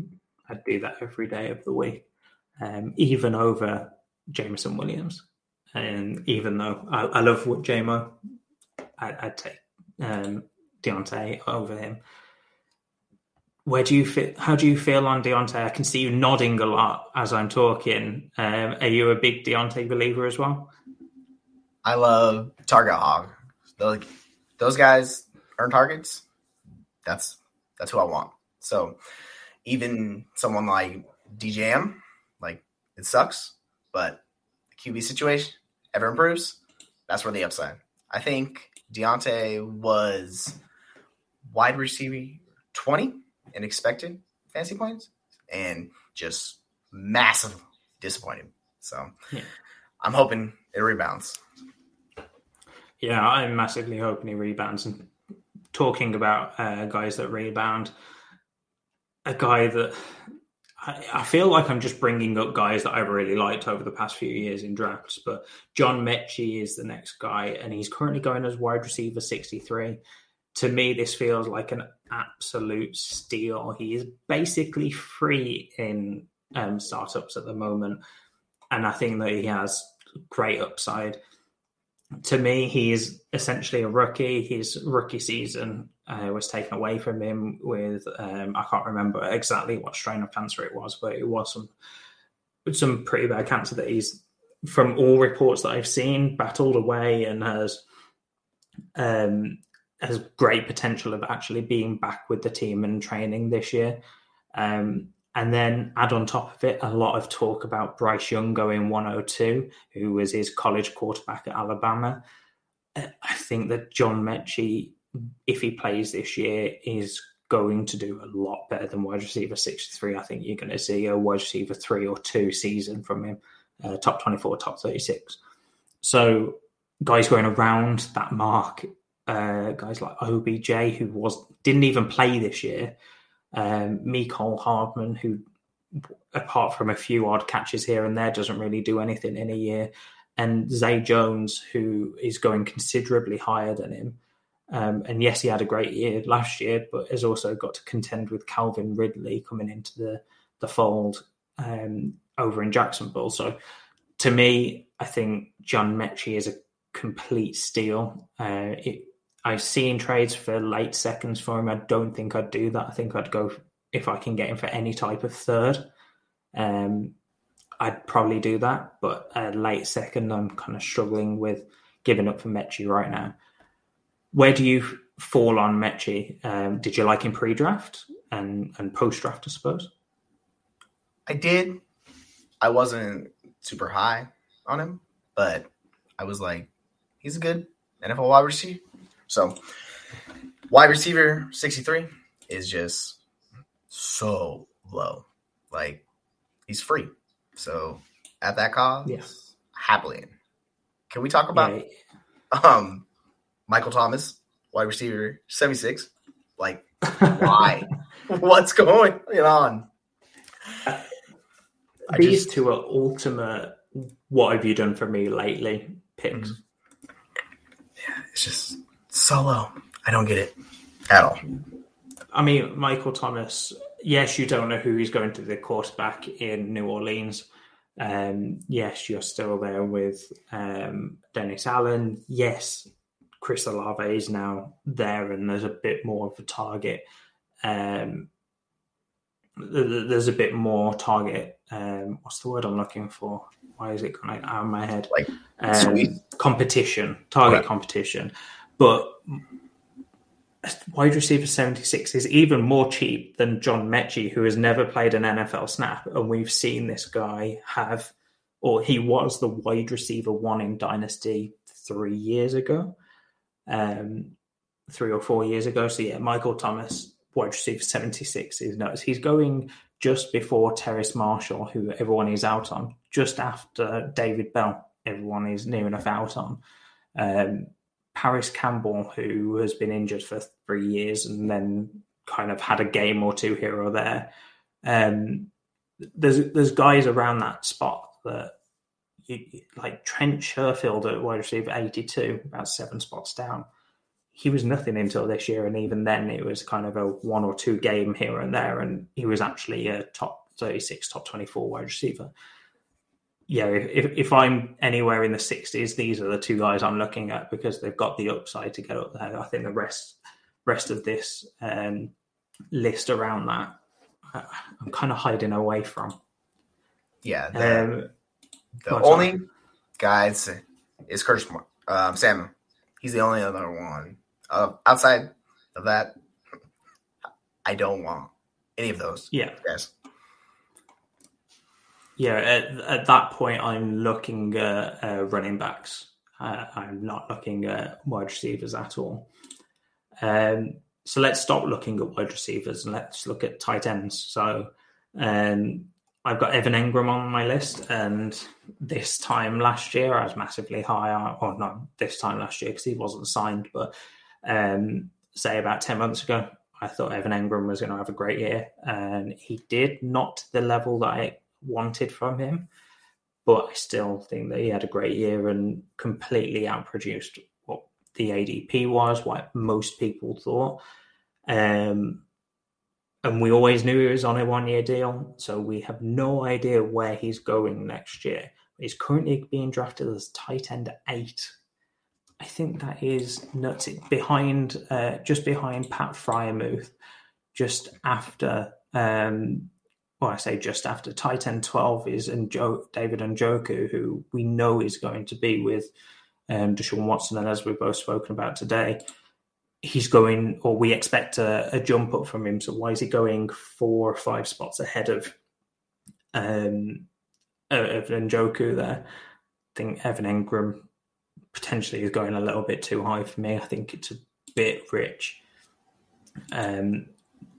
that every day of the week, even over Jameson Williams. And even though I love what J-Mo, I'd take Deontay over him. Where do you fit? How do you feel on Deontay? I can see you nodding a lot as I'm talking. Are you a big Deontay believer as well? I love target hog. Those guys earn targets. That's who I want. So even someone like DJM, like it sucks, but the QB situation ever improves. That's where the upside. I think Deontay was wide receiver 20. And expected fantasy points and just massive disappointed. So yeah. I'm hoping it rebounds. Yeah, I'm massively hoping he rebounds. And talking about guys that rebound, a guy that I feel like I'm just bringing up guys that I really liked over the past few years in drafts, but John Mechie is the next guy, and he's currently going as wide receiver 63. To me, this feels like an absolute steal. He is basically free in startups at the moment, and I think that he has great upside. to me, he is essentially a rookie. His rookie season was taken away from him with, I can't remember exactly what strain of cancer it was, but it was some pretty bad cancer that he's, from all reports that I've seen, battled away and has great potential of actually being back with the team and training this year. And then add on top of it, a lot of talk about Bryce Young going 102, who was his college quarterback at Alabama. I think that John Mechie, if he plays this year, is going to do a lot better than wide receiver 63. I think you're going to see a wide receiver 3 or 2 season from him, top 24, top 36. So guys going around that mark, guys like OBJ, who didn't even play this year, Mecole Hardman, who, apart from a few odd catches here and there, doesn't really do anything in a year, and Zay Jones, who is going considerably higher than him. And yes, he had a great year last year, but has also got to contend with Calvin Ridley coming into the fold over in Jacksonville. So to me, I think John Mechie is a complete steal. I've seen trades for late seconds for him. I don't think I'd do that. I think I'd go, if I can get him for any type of third, I'd probably do that. But a late second, I'm kind of struggling with giving up for Mechie right now. Where do you fall on Mechie? Did you like him pre-draft and post-draft, I suppose? I did. I wasn't super high on him, but I was like, he's a good NFL wide receiver. So wide receiver 63 is just so low. Like, he's free. So at that cost, yes, happily. Can we talk about Michael Thomas, wide receiver 76? Like, why? What's going on? These two are ultimate what have you done for me lately picks. Yeah, it's just so low. I don't get it at all. I mean, Michael Thomas, yes, you don't know who he's going to the quarterback in New Orleans. Yes, you're still there with Dennis Allen. Yes, Chris Olave is now there and there's a bit more of a target. There's a bit more target. What's the word I'm looking for? Why is it going out of my head? Like, competition, target competition. But wide receiver 76 is even more cheap than John Mechie, who has never played an NFL snap. And we've seen this guy he was the wide receiver 1 in Dynasty 3 years ago, 3 or 4 years ago. So yeah, Michael Thomas, wide receiver 76 is nuts. He's going just before Terrace Marshall, who everyone is out on, just after David Bell, everyone is near enough out on. Paris Campbell, who has been injured for 3 years and then kind of had a game or two here or there. There's guys around that spot that you like Trent Sherfield at wide receiver 82, about 7 spots down. He was nothing until this year, and even then it was kind of a 1 or 2 game here and there, and he was actually a top 36, top 24 wide receiver. Yeah, if I'm anywhere in the 60s, these are the two guys I'm looking at because they've got the upside to get up there. I think the rest of this list around that, I'm kind of hiding away from. Yeah, the only guy is Curtis Moore, Samuel. He's the only other one. Outside of that, I don't want any of those. Yeah, guys. Yeah, at that point, I'm looking at running backs. I'm not looking at wide receivers at all. So let's stop looking at wide receivers and let's look at tight ends. So I've got Evan Engram on my list, and this time last year, I was massively high. Or not this time last year because he wasn't signed, but say about 10 months ago, I thought Evan Engram was going to have a great year, and he did, not to the level that I wanted from him, but I still think that he had a great year and completely outproduced what the ADP was, what most people thought. And we always knew he was on a 1-year deal, so we have no idea where he's going next year. He's currently being drafted as tight end 8. I think that is nuts. Behind, just behind Pat Fryermuth, just after. Well, I say just after tight end 12 is David Njoku, who we know is going to be with Deshaun Watson. And as we've both spoken about today, he's going, or we expect a jump up from him. So why is he going 4 or 5 spots ahead of Njoku there? I think Evan Engram potentially is going a little bit too high for me. I think it's a bit rich.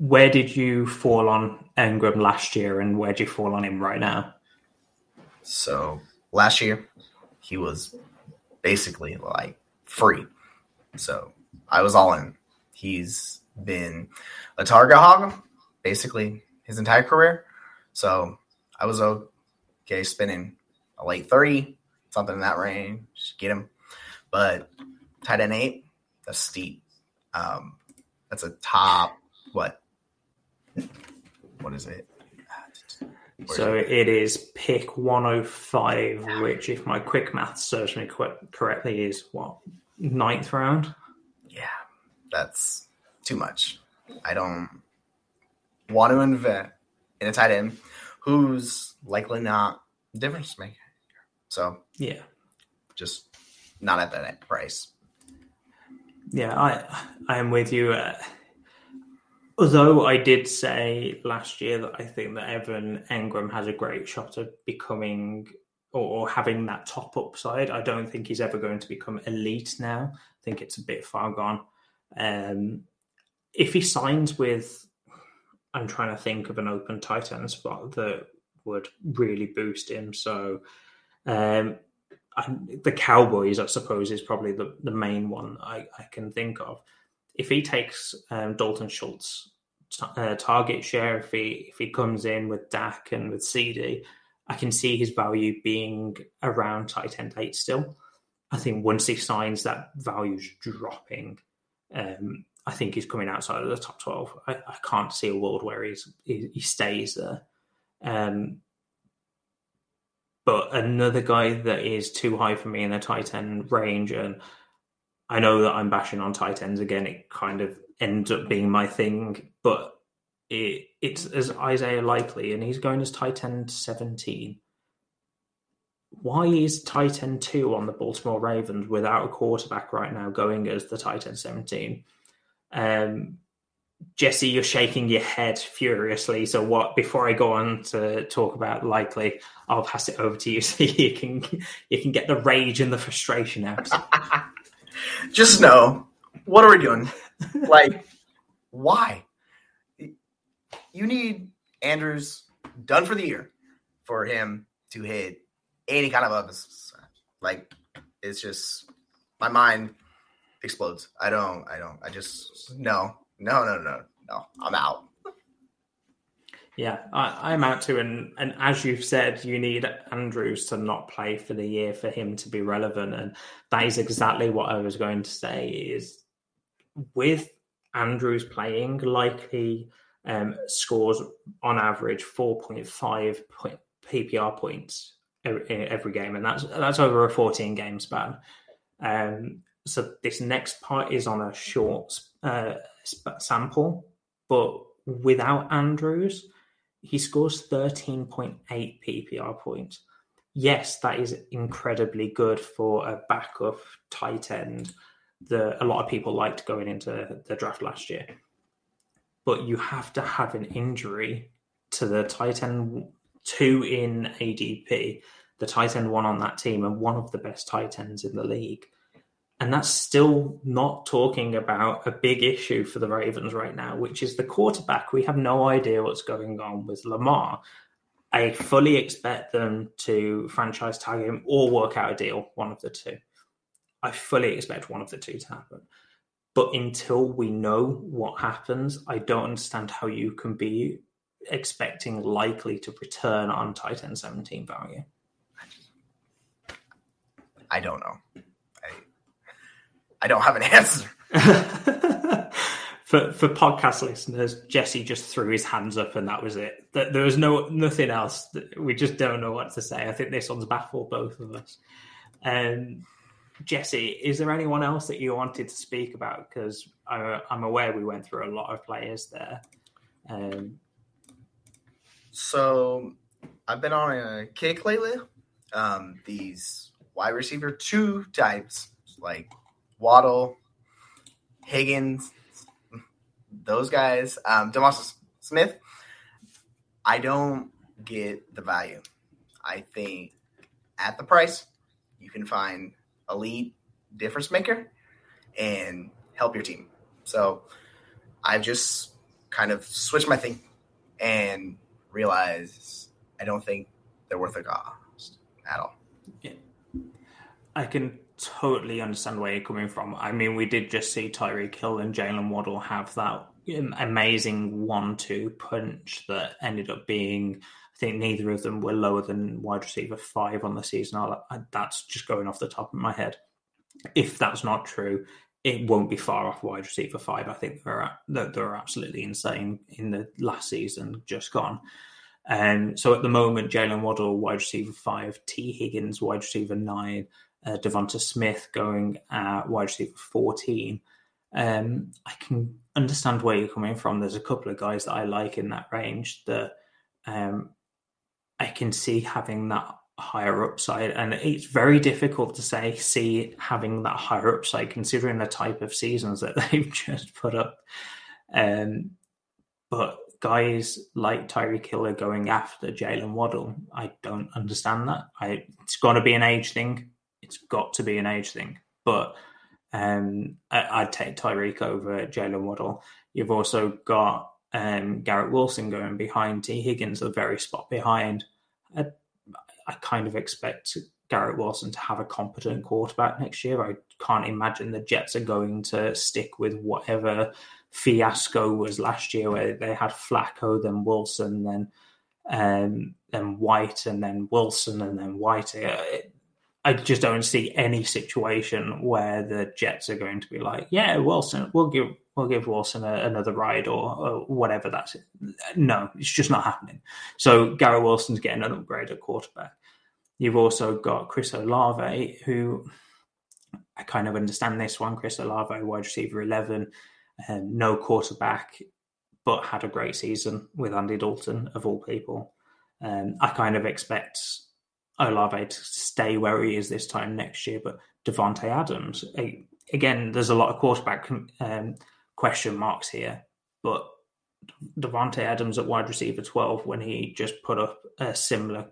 Where did you fall on Engram last year, and where do you fall on him right now? So last year, he was basically like free. So I was all in. He's been a target hog basically his entire career. So I was okay spending a late 30, something in that range, just get him. But tight end 8, that's steep. That's a top. What is it? So it is pick 105, which, if my quick math serves me correctly, is what, 9th round? Yeah, that's too much. I don't want to invest in a tight end who's likely not a difference maker. So yeah, just not at that price. Yeah, I am with you. Although I did say last year that I think that Evan Engram has a great shot of becoming or having that top upside, I don't think he's ever going to become elite now. I think it's a bit far gone. If he signs with, I'm trying to think of an open tight end spot that would really boost him. So the Cowboys, I suppose, is probably the main one I can think of. If he takes Dalton Schultz's target share, if he comes in with Dak and with CD, I can see his value being around tight end 8 still. I think once he signs, that value's dropping. I think he's coming outside of the top 12. I can't see a world where he stays there. But another guy that is too high for me in the tight end range, and I know that I'm bashing on tight ends again. It kind of ends up being my thing, but it's as Isaiah Likely, and he's going as tight end 17. Why is tight end 2 on the Baltimore Ravens without a quarterback right now going as the tight end 17? Jesse, you're shaking your head furiously. So what? Before I go on to talk about Likely, I'll pass it over to you so you can get the rage and the frustration out. Just know, what are we doing? Like, why? You need Andrews done for the year for him to hit any kind of other side. Like, it's just, my mind explodes. No, I'm out. Yeah, I'm out too. And as you've said, you need Andrews to not play for the year for him to be relevant. And that is exactly what I was going to say, is with Andrews playing, Likely scores on average 4.5 PPR points every game. And that's over a 14-game span. So this next part is on a short sample, but without Andrews, he scores 13.8 PPR points. Yes, that is incredibly good for a backup tight end that a lot of people liked going into the draft last year. But you have to have an injury to the tight end 2 in ADP, the tight end 1 on that team, and one of the best tight ends in the league. And that's still not talking about a big issue for the Ravens right now, which is the quarterback. We have no idea what's going on with Lamar. I fully expect them to franchise tag him or work out a deal, one of the two. I fully expect one of the two to happen. But until we know what happens, I don't understand how you can be expecting Likely to return on tight end 17 value. I don't know. I don't have an answer. for podcast listeners, Jesse just threw his hands up and that was it. There was nothing else. We just don't know what to say. I think this one's baffled both of us. Jesse, is there anyone else that you wanted to speak about? Because I'm aware we went through a lot of players there. So I've been on a kick lately. These wide receiver two types, like Waddle, Higgins, those guys, DeMarcus Smith, I don't get the value. I think at the price, you can find elite difference maker and help your team. So I've just kind of switched my thing and realized I don't think they're worth a cost at all. Yeah. I can totally understand where you're coming from. I mean, we did just see Tyreek Hill and Jalen Waddle have that amazing 1-2 punch that ended up being, I think neither of them were lower than wide receiver 5 on the season. That's just going off the top of my head. If that's not true, it won't be far off wide receiver 5. I think they're absolutely insane in the last season, just gone. So at the moment, Jalen Waddle, wide receiver 5, T. Higgins, wide receiver 9, Devonta Smith going at wide receiver 14. I can understand where you're coming from. There's a couple of guys that I like in that range that I can see having that higher upside, and it's very difficult to see having that higher upside considering the type of seasons that they've just put up. But guys like Tyreek Hill are going after Jalen Waddle. I don't understand that. It's got to be an age thing. It's got to be an age thing. But I'd take Tyreek over Jalen Waddle. You've also got Garrett Wilson going behind T. Higgins, the very spot behind. I kind of expect Garrett Wilson to have a competent quarterback next year. I can't imagine the Jets are going to stick with whatever fiasco was last year where they had Flacco, then Wilson, then White, and then Wilson, and then White. I just don't see any situation where the Jets are going to be like, yeah, Wilson, we'll give Wilson another ride or whatever. That's it. No, it's just not happening. So Garrett Wilson's getting an upgrade at quarterback. You've also got Chris Olave, who I kind of understand this one. Chris Olave, wide receiver 11, no quarterback, but had a great season with Andy Dalton, of all people. I kind of expect Olave to stay where he is this time next year, but Devontae Adams, again, there's a lot of quarterback question marks here, but Devontae Adams at wide receiver 12, when he just put up a similar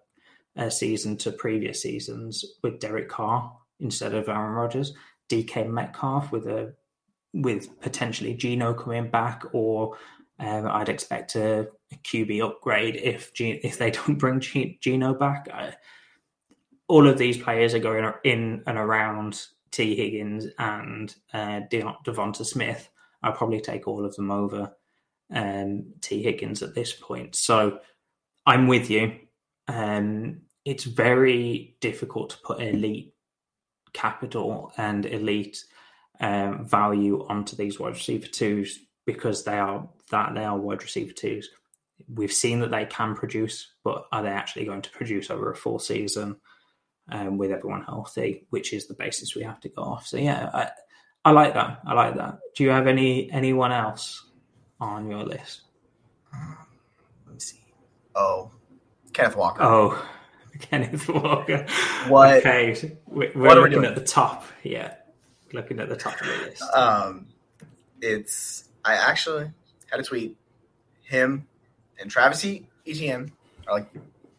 season to previous seasons with Derek Carr instead of Aaron Rodgers, DK Metcalf with potentially Geno coming back, or I'd expect a QB upgrade if they don't bring Geno back. All of these players are going in and around T. Higgins and Devonta Smith. I'll probably take all of them over T. Higgins at this point. So I'm with you. It's very difficult to put elite capital and elite value onto these wide receiver twos because they are wide receiver twos. We've seen that they can produce, but are they actually going to produce over a full season? With everyone healthy, which is the basis we have to go off. So yeah, I like that. I like that. Do you have anyone else on your list? Let me see. Oh, Kenneth Walker. Oh, Kenneth Walker. What? Okay, we're looking at the top. Yeah, looking at the top of the list. I actually had a tweet. Him and Travis Etienne are like the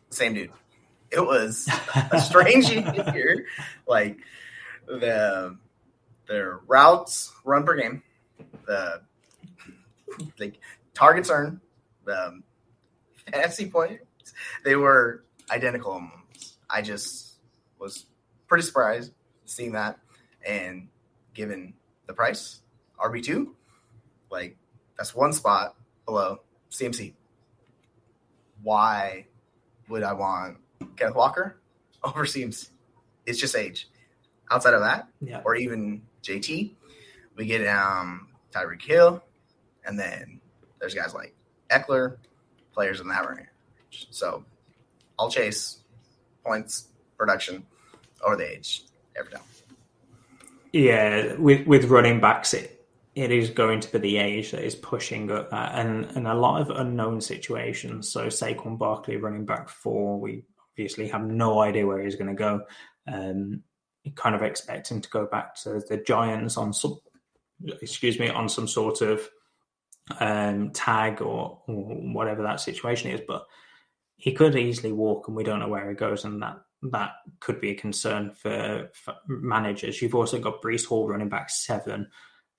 same dude. It was a strange year. Like their routes run per game, the like targets earned, fantasy points. They were identical. I just was pretty surprised seeing that, and given the price, RB2, like that's one spot below CMC. Why would I want Kenneth Walker over CMC? It's just age. Outside of that, yeah. Or even JT, we get Tyreek Hill, and then there's guys like Eckler, players in that range. So I'll chase points, production, over the age every time. Yeah, with running backs, it is going to be the age that is pushing up that, and a lot of unknown situations. So Saquon Barkley, running back 4, we obviously have no idea where he's going to go. You kind of expect him to go back to the Giants on some sort of tag or whatever that situation is, but he could easily walk, and we don't know where he goes, and that could be a concern for managers. You've also got Breece Hall, running back 7,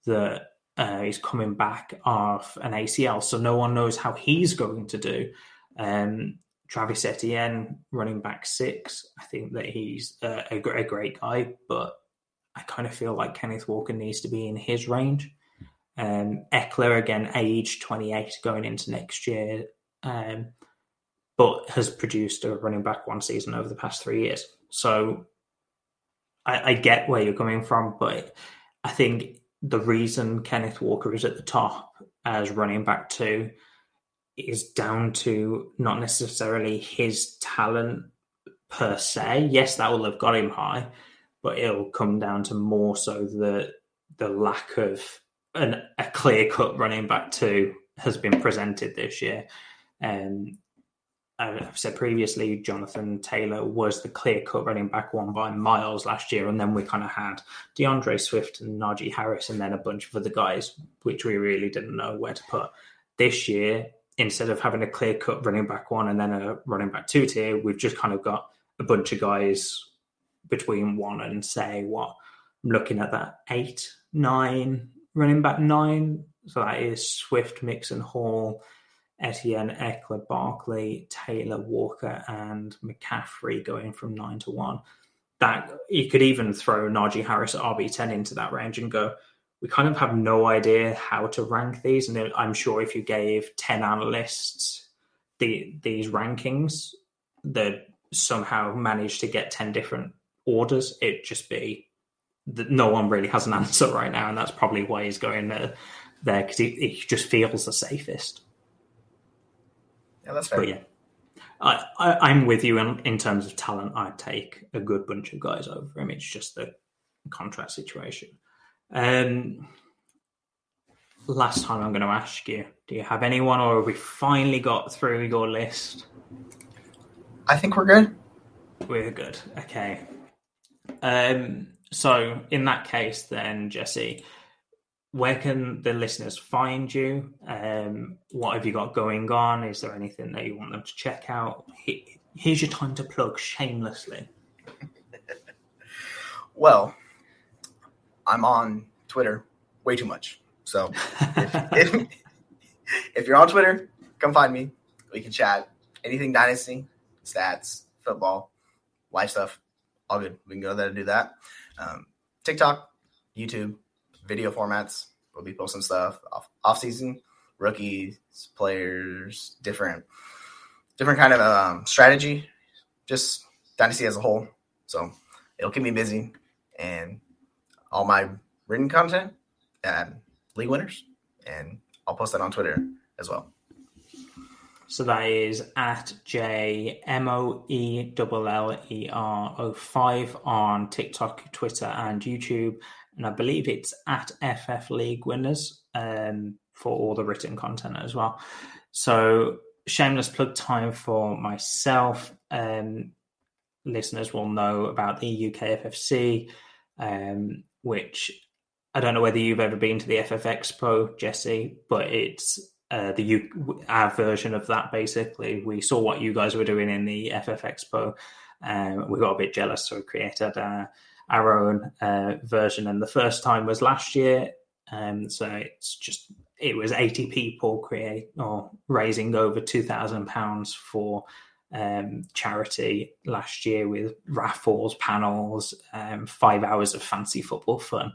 that is coming back off an ACL, so no one knows how he's going to do. Travis Etienne, running back 6, I think that he's a great guy, but I kind of feel like Kenneth Walker needs to be in his range. Eckler, again, age 28 going into next year, but has produced a running back 1 season over the past 3 years. So I get where you're coming from, but I think the reason Kenneth Walker is at the top as running back 2 is down to not necessarily his talent per se. Yes, that will have got him high, but it'll come down to more so the lack of a clear-cut running back 2 has been presented this year. I've said previously, Jonathan Taylor was the clear-cut running back 1 by miles last year, and then we kind of had DeAndre Swift and Najee Harris and then a bunch of other guys, which we really didn't know where to put. This year, instead of having a clear-cut running back 1 and then a running back 2 tier, we've just kind of got a bunch of guys between 1 and, say, what, I'm looking at that 8, 9... running back 9, so that is Swift, Mixon, Hall, Etienne, Eckler, Barkley, Taylor, Walker, and McCaffrey going from 9 to 1. That you could even throw Najee Harris at RB10 into that range and go, we kind of have no idea how to rank these. And I'm sure if you gave 10 analysts these rankings, that somehow managed to get 10 different orders, it'd just be that no one really has an answer right now, and that's probably why he's going there because he just feels the safest. Yeah, that's fair. But yeah, I'm with you in terms of talent. I'd take a good bunch of guys over him. It's just the contract situation. Last time I'm going to ask you, do you have anyone, or have we finally got through your list? I think we're good. We're good. Okay. So in that case then, Jesse, where can the listeners find you? What have you got going on? Is there anything that you want them to check out? Here's your time to plug shamelessly. Well, I'm on Twitter way too much. So if you're on Twitter, come find me. We can chat. Anything Dynasty, stats, football, life stuff. All good. We can go there and do that. TikTok, YouTube, video formats. We'll be posting stuff off season, rookies, players, different kind of strategy, just Dynasty as a whole. So it'll keep me busy, and all my written content at League Winners, and I'll post that on Twitter as well. So that is at JMoellerer05 on TikTok, Twitter, and YouTube. And I believe it's at FF League Winners for all the written content as well. So shameless plug time for myself. Listeners will know about the UKFFC, which I don't know whether you've ever been to the FF Expo, Jesse, but it's... our version of that, basically. We saw what you guys were doing in the FF Expo. We got a bit jealous, so we created our own version. And the first time was last year. So it was 80 people raising over £2,000 for charity last year, with raffles, panels, 5 hours of fancy football fun.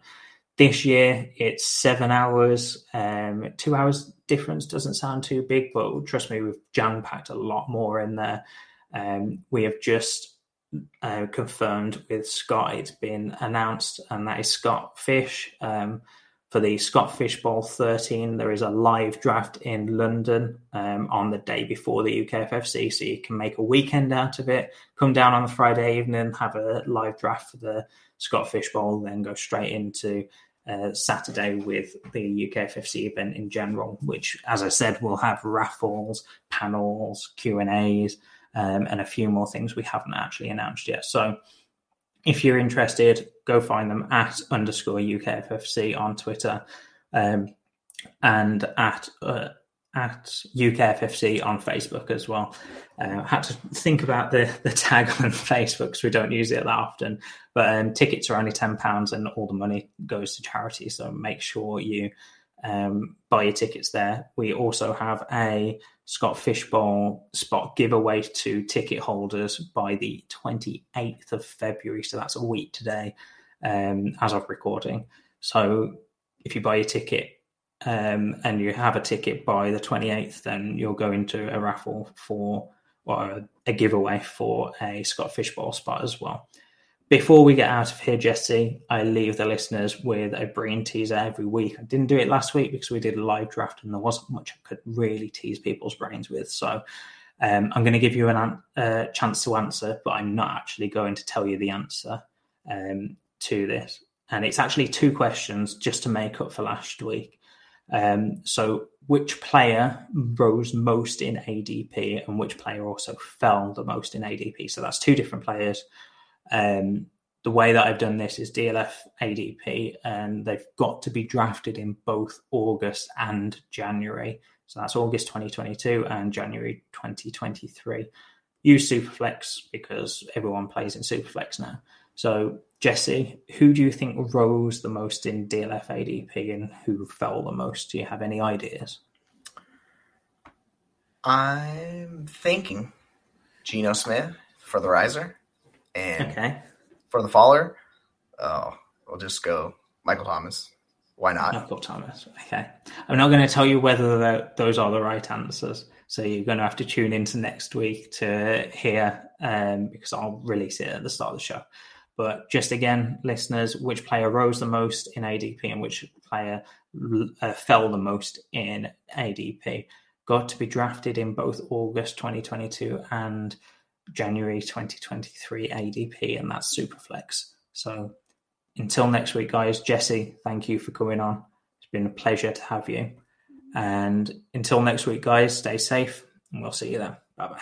This year, it's 7 hours. 2 hours difference doesn't sound too big, but trust me, we've jam-packed a lot more in there. We have just confirmed with Scott. It's been announced, and that is Scott Fish for the Scott Fishbowl 13. There is a live draft in London on the day before the UKFFC, so you can make a weekend out of it. Come down on the Friday evening, have a live draft for the Scott Fishbowl, then go straight into Saturday with the UKFFC event in general, which, as I said, will have raffles, panels, Q&As, and a few more things we haven't actually announced yet. So if you're interested, go find them at _UKFFC on Twitter and at UKFFC on Facebook as well. Had to think about the tag on Facebook because we don't use it that often. But tickets are only £10 and all the money goes to charity. So make sure you buy your tickets there. We also have a Scott Fishbowl spot giveaway to ticket holders by the 28th of February. So that's a week today as of recording. So if you buy your ticket and you have a ticket by the 28th, then you'll go into a raffle for, or a giveaway for, a Scott Fishbowl spot as well. Before we get out of here, Jesse, I leave the listeners with a Breen teaser every week. I didn't do it last week because we did a live draft and there wasn't much I could really tease people's brains with. So I'm going to give you a chance to answer, but I'm not actually going to tell you the answer to this. And it's actually two questions just to make up for last week. So which player rose most in ADP and which player also fell the most in ADP? So that's two different players. The way that I've done this is DLF ADP, and they've got to be drafted in both August and January. So that's August 2022 and January 2023. Use Superflex because everyone plays in Superflex now. So, Jesse, who do you think rose the most in DLF ADP and who fell the most? Do you have any ideas? I'm thinking Geno Smith for the riser. And for the faller, we'll just go Michael Thomas. Why not? Michael Thomas. Okay. I'm not going to tell you whether those are the right answers. So you're going to have to tune into next week to hear, because I'll release it at the start of the show. But just again, listeners, which player rose the most in ADP and which player fell the most in ADP? Got to be drafted in both August 2022 and January 2023 ADP, and that's Superflex. So until next week, guys, Jesse, thank you for coming on. It's been a pleasure to have you. And until next week, guys, stay safe, and we'll see you then. Bye-bye.